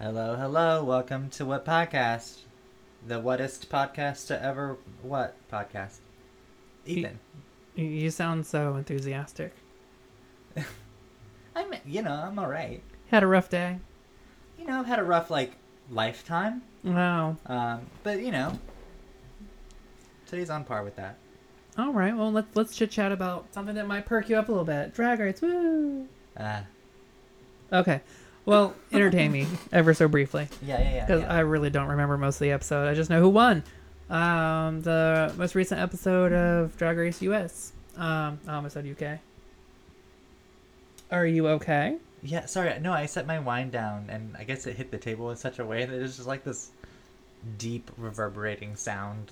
Hello, welcome to What Podcast, the whattest podcast to ever what podcast. Ethan. You sound so enthusiastic. I'm all right. Had a rough day. Had a rough, lifetime. Wow. But, today's on par with that. All right, well, let's chit-chat about something that might perk you up a little bit. Drag Race, woo! Okay. Well, entertain me ever so briefly. Yeah. Because I really don't remember most of the episode. I just know who won. The most recent episode of Drag Race US. I almost said UK. Are you okay? Yeah, sorry. No, I set my wine down, and I guess it hit the table in such a way that it's just like this deep reverberating sound,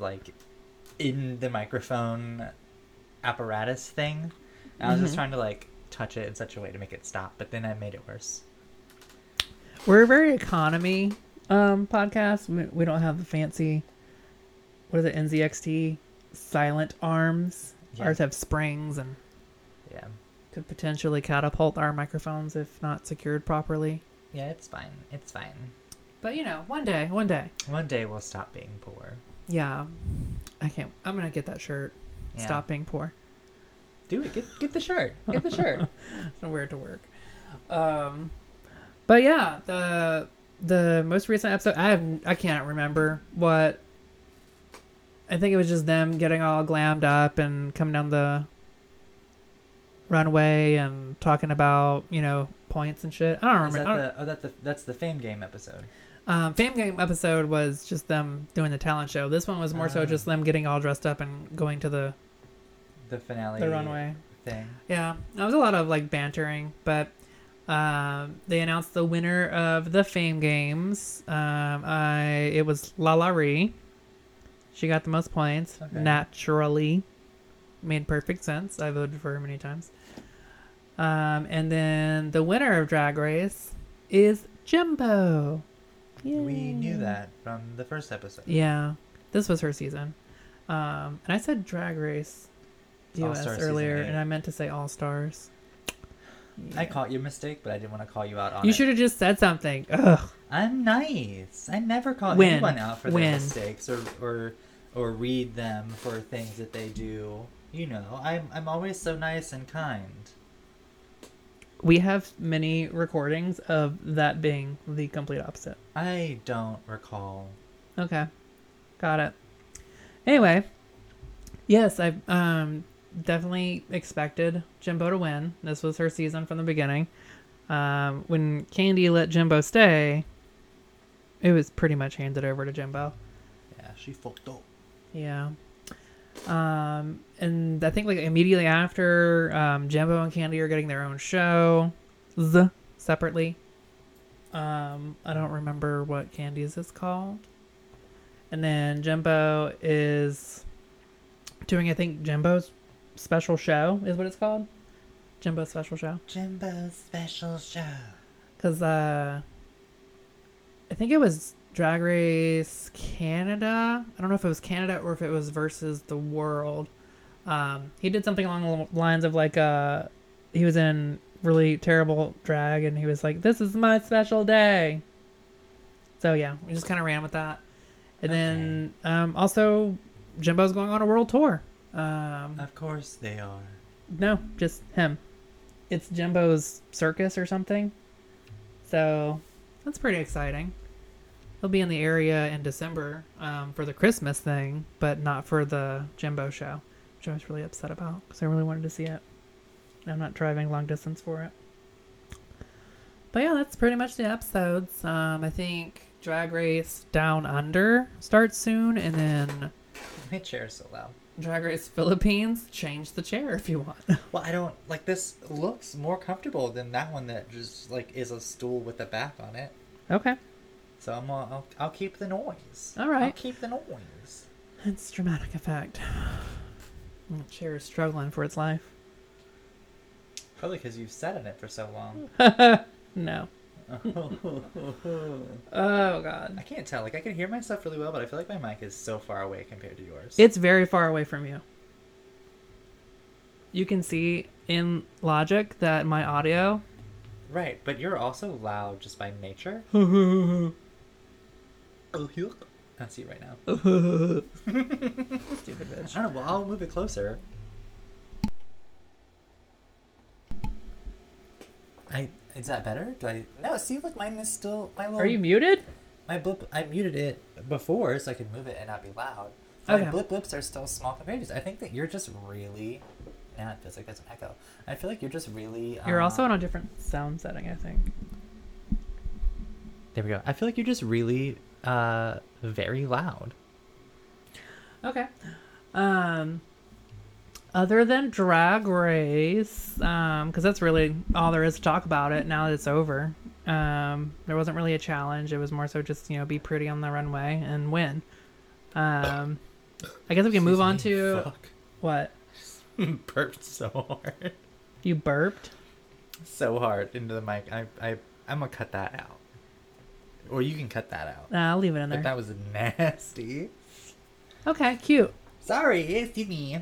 in the microphone apparatus thing. And I was just trying to, touch it in such a way to make it stop, but then I made it worse. We're a very economy podcast. We don't have the fancy, what is it, NZXT silent arms. Yeah. Ours have springs and could potentially catapult our microphones if not secured properly. Yeah, it's fine. But one day. One day we'll stop being poor. Yeah, I'm gonna get that shirt. Yeah. Stop being poor. Do it. Get the shirt. Get the shirt. I don't wear it to work. But yeah, the most recent episode, I can't remember what. I think it was just them getting all glammed up and coming down the runway and talking about, points and shit. I don't remember. That's the Fame Game episode. Fame Game episode was just them doing the talent show. This one was more so just them getting all dressed up and going to the finale, the runway thing. Yeah, that was a lot of bantering, but. They announced the winner of the Fame Games. It was Lalari. She got the most points, okay. Naturally. Made perfect sense. I voted for her many times. And then the winner of Drag Race is Jimbo. Yay. We knew that from the first episode. Yeah. This was her season. And I said Drag Race US earlier, and I meant to say All Stars. Yeah. I caught your mistake, but I didn't want to call you out on it. You should have just said something. Ugh. I'm nice. I never call anyone out for their mistakes or read them for things that they do. I'm always so nice and kind. We have many recordings of that being the complete opposite. I don't recall. Okay. Got it. Anyway. Yes, I definitely expected Jimbo to win. This was her season from the beginning. When Candy let Jimbo stay, it was pretty much handed over to Jimbo. Yeah, she fucked up. Yeah. And I think immediately after, Jimbo and Candy are getting their own show separately. I don't remember what Candy's is called. And then Jimbo is doing, I think, Jimbo's special show is what it's called. Jimbo's special show. Because I think it was Drag Race Canada. I don't know if it was Canada or if it was versus the world. He did something along the lines of he was in really terrible drag and he was like, "This is my special day." So yeah, we just kind of ran with that. And then also Jimbo's going on a world tour. Of course they are. No, just him. It's Jimbo's circus or something. So that's pretty exciting. He'll be in the area in December for the Christmas thing, but not for the Jimbo show, which I was really upset about because I really wanted to see it. I'm not driving long distance for it. But yeah, that's pretty much the episodes. I think Drag Race Down Under starts soon, and then... My chair's so loud. Drag Race Philippines, change the chair if you want. Well, I don't... this looks more comfortable than that one that just, is a stool with a back on it. Okay. So I'll keep the noise. All right. I'll keep the noise. That's dramatic effect. The chair is struggling for its life. Probably because you've sat in it for so long. No. Oh God, I can't tell. I can hear myself really well, but I feel like my mic is so far away compared to yours. It's very far away from you. You can see in Logic that my audio Right, but you're also loud just by nature. That's you right now. Stupid bitch. I don't know, well, I'll move it closer. Is that better? No, see, look, mine is still... my little... Are you muted? My blip... I muted it before so I could move it and not be loud. My blips are still small compared to... I think that you're just really... Now it feels like there's an echo. I feel like you're just really... You're also on a different sound setting, I think. There we go. I feel like you're just really... very loud. Okay. Other than Drag Race, because that's really all there is to talk about it now that it's over. There wasn't really a challenge. It was more so just, you know, be pretty on the runway and win. I guess we can move on to... Fuck. What? Burped so hard. You burped? So hard into the mic. I'm gonna cut that out. Or you can cut that out. I'll leave it in there. But that was nasty. Okay, cute. Sorry, excuse me.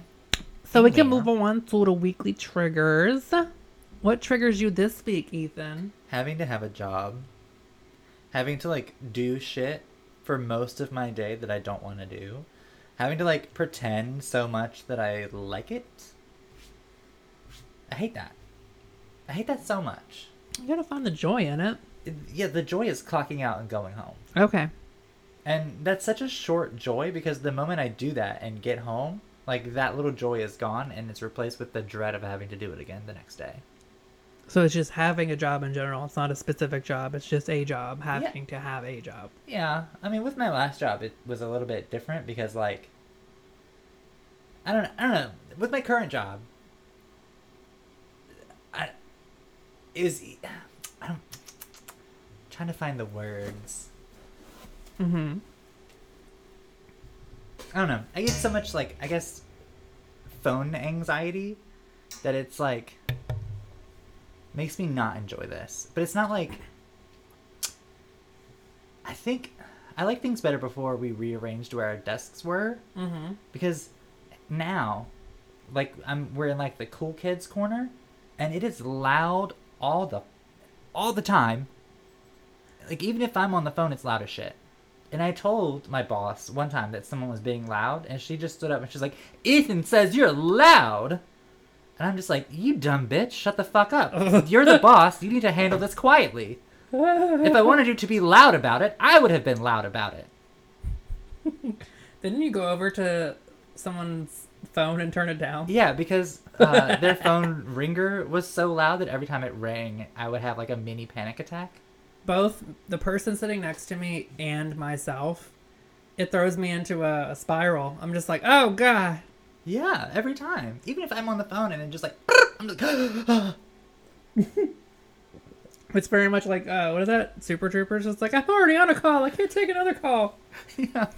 So we can move on to the weekly triggers. What triggers you this week, Ethan? Having to have a job. Having to, like, do shit for most of my day that I don't want to do. Having to, like, pretend so much that I like it. I hate that. I hate that so much. You gotta find the joy in it. Yeah, the joy is clocking out and going home. Okay. And that's such a short joy because the moment I do that and get home, like, that little joy is gone and it's replaced with the dread of having to do it again the next day. So it's just having a job in general. It's not a specific job. It's just a job, having to have a job. Yeah. I mean, with my last job, it was a little bit different because, like, I don't know. With my current job, trying to find the words. Mm-hmm. I don't know. I get so much, like, I guess, phone anxiety that it's, like, makes me not enjoy this. But it's not, like, I think I liked things better before we rearranged where our desks were. Mm-hmm. Because now, like, we're in, like, the cool kids corner, and it is loud all the time. Like, even if I'm on the phone, it's loud as shit. And I told my boss one time that someone was being loud, and she just stood up and she's like, Ethan says you're loud! And I'm just like, you dumb bitch, shut the fuck up. You're the boss, you need to handle this quietly. If I wanted you to be loud about it, I would have been loud about it. Didn't you go over to someone's phone and turn it down? Yeah, because their phone ringer was so loud that every time it rang, I would have, like, a mini panic attack. Both the person sitting next to me and myself, it throws me into a spiral. I'm just like, oh, God. Yeah, every time. Even if I'm on the phone and it's just like, I'm just like, it's very much like, what is that? Super Troopers? It's like, I'm already on a call. I can't take another call. Yeah.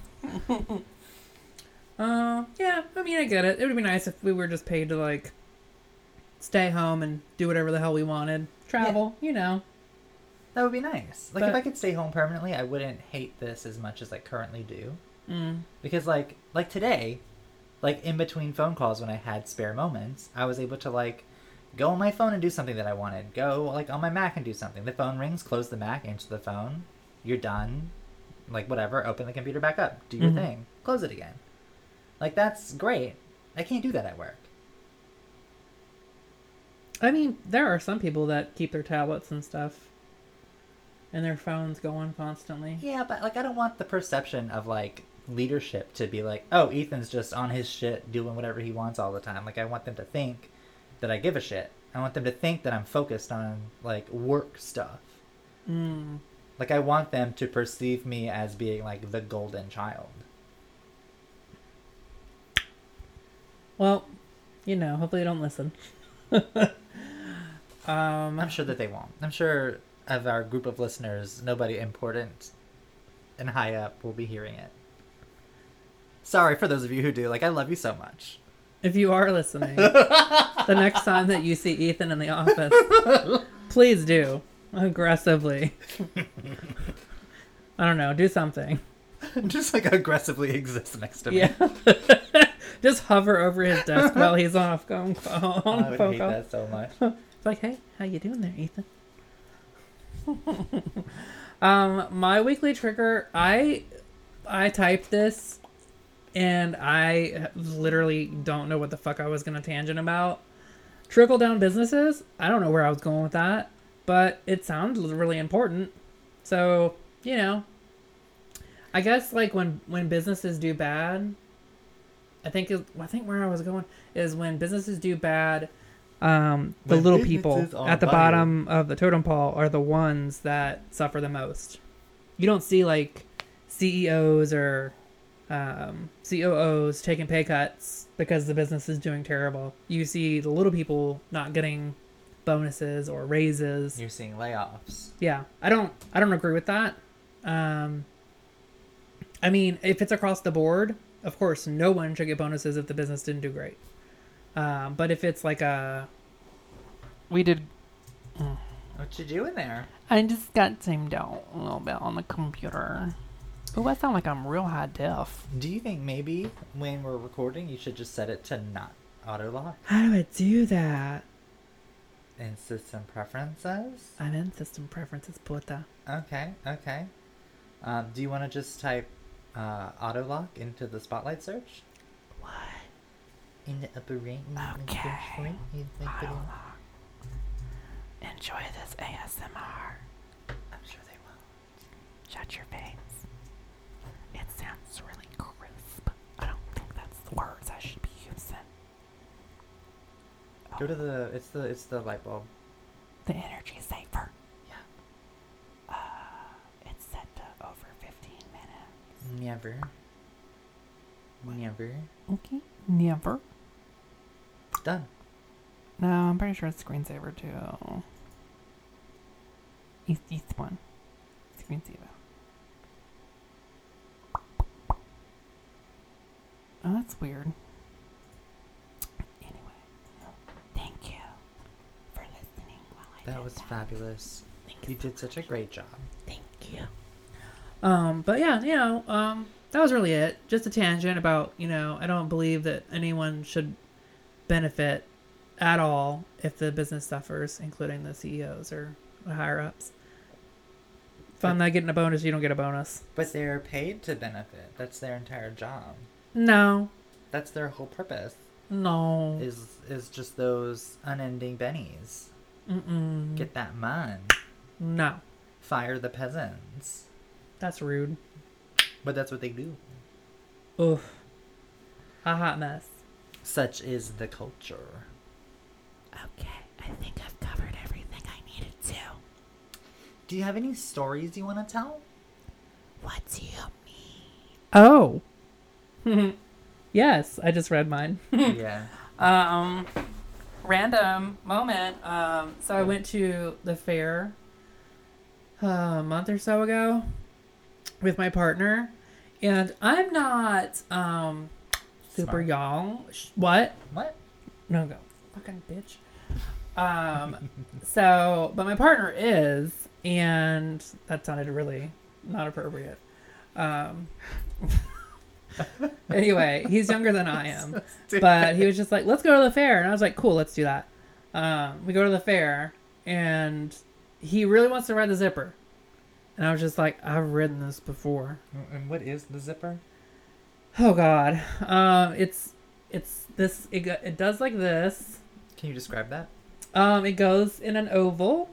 Yeah, I mean, I get it. It would be nice if we were just paid to, like, stay home and do whatever the hell we wanted. Travel, yeah. You know. That would be nice. Like, but if I could stay home permanently, I wouldn't hate this as much as I currently do. Mm. Because, like today, like, in between phone calls when I had spare moments, I was able to, like, go on my phone and do something that I wanted. Go, like, on my Mac and do something. The phone rings, close the Mac, answer the phone. You're done. Like, whatever. Open the computer back up. Do your thing. Close it again. Like, that's great. I can't do that at work. I mean, there are some people that keep their tablets and stuff. And their phones go on constantly. Yeah, but, like, I don't want the perception of, like, leadership to be like, oh, Ethan's just on his shit doing whatever he wants all the time. Like, I want them to think that I give a shit. I want them to think that I'm focused on, like, work stuff. Mm. Like, I want them to perceive me as being, like, the golden child. Well, you know, hopefully they don't listen. I'm sure that they won't. I'm sure... of our group of listeners, nobody important and high up will be hearing it. Sorry for those of you who do. Like, I love you so much. If you are listening, the next time that you see Ethan in the office, please do. Aggressively. I don't know. Do something. Just, like, aggressively exist next to me. Yeah. Just hover over his desk while he's on a phone call. I would hate that so much. It's like, hey, how you doing there, Ethan? My weekly trigger, I typed this and I literally don't know what the fuck I was going to tangent about. Trickle down businesses. I don't know where I was going with that, but it sounds really important. So, you know, I guess like when businesses do bad, I think where I was going is when businesses do bad, the little people at the bottom of the totem pole are the ones that suffer the most. You don't see like CEOs or COOs taking pay cuts because the business is doing terrible. You see the little people not getting bonuses or raises. You're seeing layoffs. Yeah. I don't agree with that. I mean, if it's across the board, of course, no one should get bonuses if the business didn't do great. But if it's like a... We did... What you doing there? I just got zoomed out a little bit on the computer. Oh, I sound like I'm real high def. Do you think maybe when we're recording, you should just set it to not auto-lock? How do I do that? In system preferences? I'm in system preferences, puta. Okay. Do you want to just type auto-lock into the spotlight search? What? In the upper right. Okay. Auto-lock. Enjoy this ASMR. I'm sure they will. Shut your face. It sounds really crisp. I don't think that's the words I should be using. Oh. Go to the it's the light bulb. The energy saver. Yeah. It's set to over 15 minutes. Never. What? Never. Okay. Never. Done. No, I'm pretty sure it's screensaver too. East one. Screensaver. Oh, that's weird. Anyway, thank you for listening while I That was that. Fabulous. Thank you did such a great job. Thank you. But yeah, you know, that was really it. Just a tangent about, you know, I don't believe that anyone should benefit at all if the business suffers, including the CEOs or the higher-ups. If I'm not getting a bonus, you don't get a bonus. But they're paid to benefit. That's their entire job. No. That's their whole purpose. No. Is just those unending bennies. Mm-mm. Get that man. No. Fire the peasants. That's rude. But that's what they do. Oof. A hot mess. Such is the culture. Okay. I think I've covered everything I needed to. Do you have any stories you want to tell? What do you mean? Oh. Yes, I just read mine. Yeah. Random moment. So I went to the fair a month or so ago with my partner, and I'm not super young. What? No, go fucking bitch. So, but my partner is, and that sounded really not appropriate. Anyway, he's younger than I am, but he was just like, let's go to the fair. And I was like, cool, let's do that. We go to the fair and he really wants to ride the zipper. And I was just like, I've ridden this before. And what is the zipper? Oh God. It does like this. Can you describe that? It goes in an oval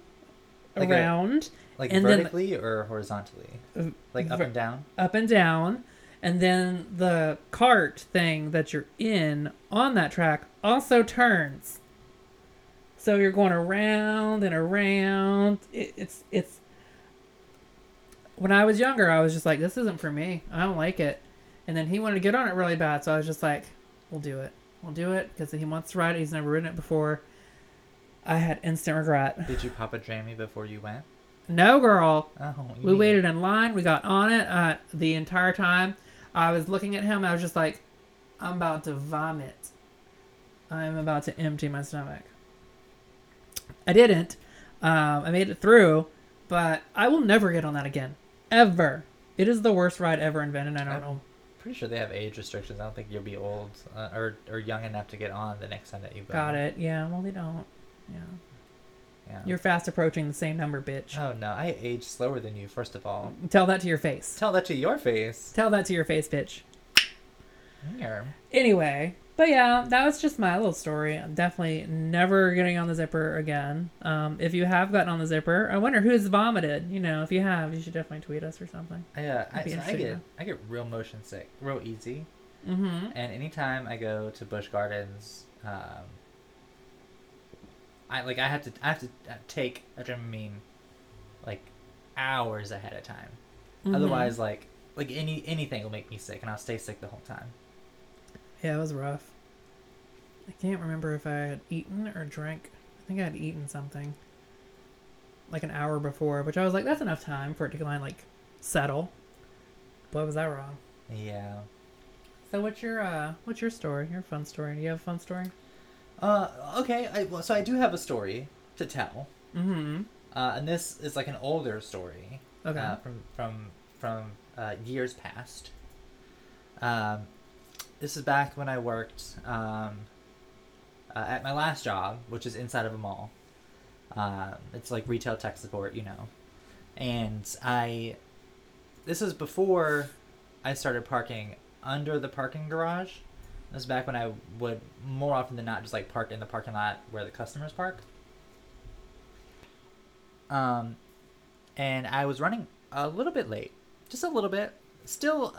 like around. And vertically then, or horizontally? Like up and down? Up and down. And then the cart thing that you're in on that track also turns. So you're going around and around. It's. When I was younger, I was just like, this isn't for me. I don't like it. And then he wanted to get on it really bad. So I was just like, we'll do it. Because he wants to ride it. He's never ridden it before. I had instant regret. Did you pop a jammy before you went? No, girl. We waited in line. We got on it the entire time. I was looking at him. I was just like, I'm about to vomit. I'm about to empty my stomach. I didn't. I made it through, but I will never get on that again. Ever. It is the worst ride ever invented. I don't know. Pretty sure they have age restrictions. I don't think you'll be old or young enough to get on the next time that you go. Got it. Yeah. Well, they don't. Yeah. Yeah. You're fast approaching the same number, bitch. Oh, no. I age slower than you, first of all. Tell that to your face. Tell that to your face. Tell that to your face, bitch. Here. Anyway, but yeah, that was just my little story. I'm definitely never getting on the zipper again. If you have gotten on the zipper, I wonder who's vomited. You know, if you have, you should definitely tweet us or something. Yeah, I get real motion sick, real easy. Mm-hmm. And anytime I go to Busch Gardens, I have to take a Dramamine, like, hours ahead of time. Mm-hmm. Otherwise, like anything will make me sick, and I'll stay sick the whole time. Yeah, it was rough. I can't remember if I had eaten or drank. I think I had eaten something, like, an hour before, which I was like, that's enough time for it to, like, settle. But was I wrong? Yeah. So what's your story? Your fun story? Do you have a fun story? Okay. So I do have a story to tell. Mm-hmm. And this is like an older story. Okay. From years past. This is back when I worked at my last job, which is inside of a mall. It's like retail tech support, you know. And this is before I started parking under the parking garage. This is back when I would more often than not just like park in the parking lot where the customers park. And I was running a little bit late, just a little bit, still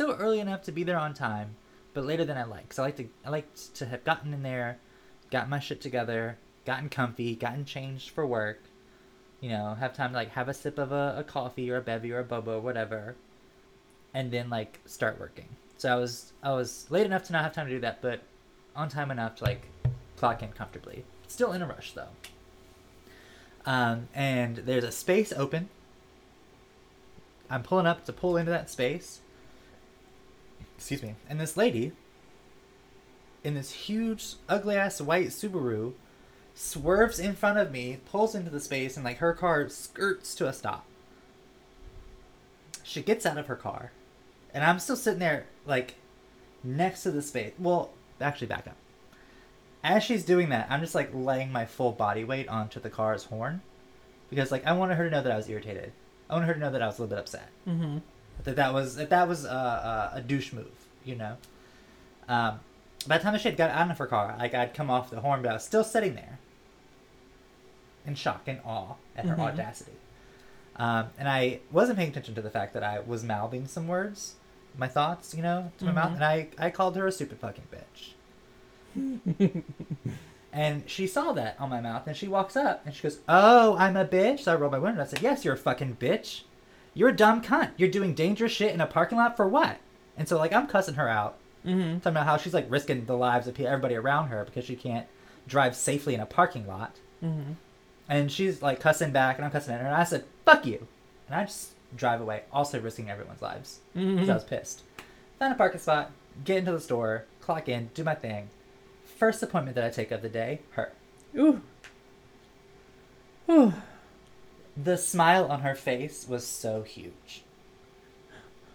early enough to be there on time, but later than I like. So I like to have gotten in there, got my shit together, gotten comfy, gotten changed for work, you know, have time to like have a sip of a coffee or a bevy or a boba or whatever. And then, like, start working. So I was late enough to not have time to do that, but on time enough to, like, clock in comfortably. Still in a rush, though. And there's a space open. I'm pulling up to pull into that space. Excuse me. And this lady, in this huge, ugly-ass white Subaru, swerves in front of me, pulls into the space, and, like, her car skirts to a stop. She gets out of her car, and I'm still sitting there, like, next to the space. Well, actually, back up. As she's doing that, I'm just, like, laying my full body weight onto the car's horn, because, like, I wanted her to know that I was irritated. I wanted her to know that I was a little bit upset. Mm-hmm. That was a douche move, you know? By the time she had got out of her car, like, I'd come off the horn, but I was still sitting there in shock and awe at her audacity. And I wasn't paying attention to the fact that I was mouthing some words, my thoughts, you know, to my mouth. And I called her a stupid fucking bitch. And she saw that on my mouth, and she walks up, and she goes, "Oh, I'm a bitch?" So I rolled my window, and I said, "Yes, you're a fucking bitch. You're a dumb cunt. You're doing dangerous shit in a parking lot for what?" And so, like, I'm cussing her out. Mm-hmm. Talking about how she's, like, risking the lives of everybody around her because she can't drive safely in a parking lot. Mm-hmm. And she's, like, cussing back, and I'm cussing at her, and I said, "Fuck you." And I just drive away, also risking everyone's lives. Because I was pissed. Found a parking spot, get into the store, clock in, do my thing. First appointment that I take of the day, her. Ooh. Ooh. The smile on her face was so huge.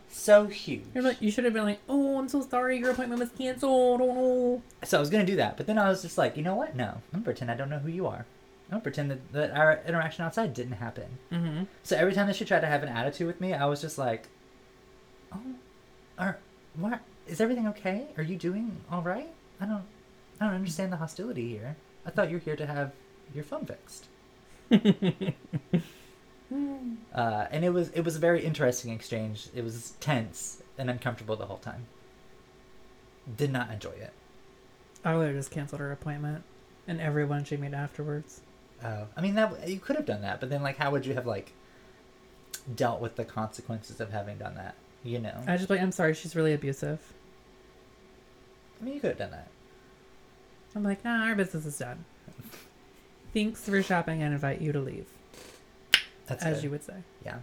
So huge. You're like, you should have been like, "Oh, I'm so sorry, your appointment was canceled. Oh." So I was going to do that, but then I was just like, you know what? No, I'm going to pretend I don't know who you are. Don't pretend that our interaction outside didn't happen. Mm-hmm. So every time that she tried to have an attitude with me, I was just like, "Oh, what? Is everything okay? Are you doing all right? I don't understand the hostility here. I thought you were here to have your phone fixed." And it was a very interesting exchange. It was tense and uncomfortable the whole time. Did not enjoy it. I would have just canceled her appointment and everyone she made afterwards. Oh, I mean, that you could have done that, but then, like, how would you have, like, dealt with the consequences of having done that, you know? I just, like, I'm sorry, she's really abusive. I mean, you could have done that. I'm like, nah, our business is done. Thanks for shopping, and invite you to leave. That's as good. You would say. Yeah.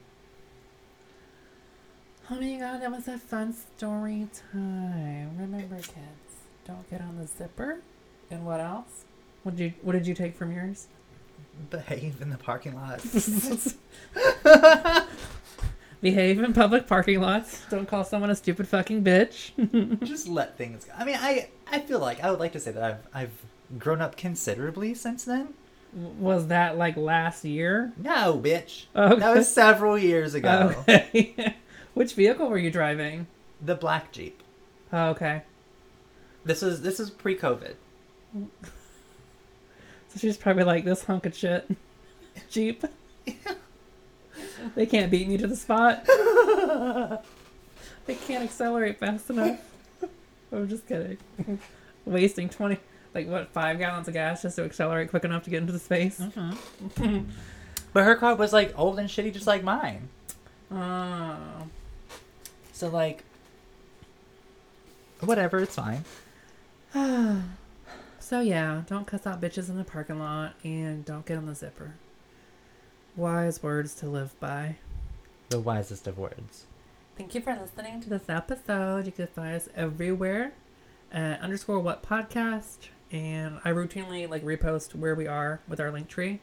Oh my god, that was a fun story time. Remember, kids, don't get on the zipper. And what else? What did you take from yours? Behave in the parking lot. Behave in public parking lots. Don't call someone a stupid fucking bitch. Just let things go. I mean, I feel like I would like to say that I've grown up considerably since then. Was that like last year? No, bitch. Okay. That was several years ago. Okay. Which vehicle were you driving? The black Jeep. Oh, okay. This is pre-COVID. So she's probably like, this hunk of shit Jeep. Yeah. They can't beat me to the spot. They can't accelerate fast enough. I'm just kidding. Wasting 5 gallons of gas just to accelerate quick enough to get into the space. Mm-hmm. But her car was like old and shitty, just like mine. Oh. So like, whatever, it's fine. So yeah, don't cuss out bitches in the parking lot and don't get on the zipper. Wise words to live by. The wisest of words. Thank you for listening to this episode. You can find us everywhere at _What Podcast. And I routinely repost where we are with our Linktree.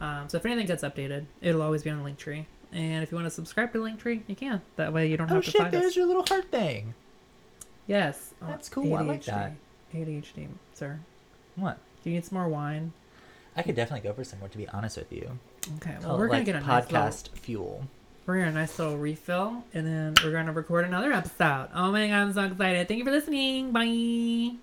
So if anything gets updated, it'll always be on Linktree. And if you want to subscribe to Linktree, you can. That way you don't have to find us. Oh shit, there's your little heart thing. Yes. That's cool. ADHD. I like that. ADHD, sir. What? Do you need some more wine? I could definitely go for some more, to be honest with you. Okay, well, we're going to get a podcast nice little fuel. We're going to get a nice little refill, and then we're going to record another episode. Oh my God, I'm so excited. Thank you for listening. Bye.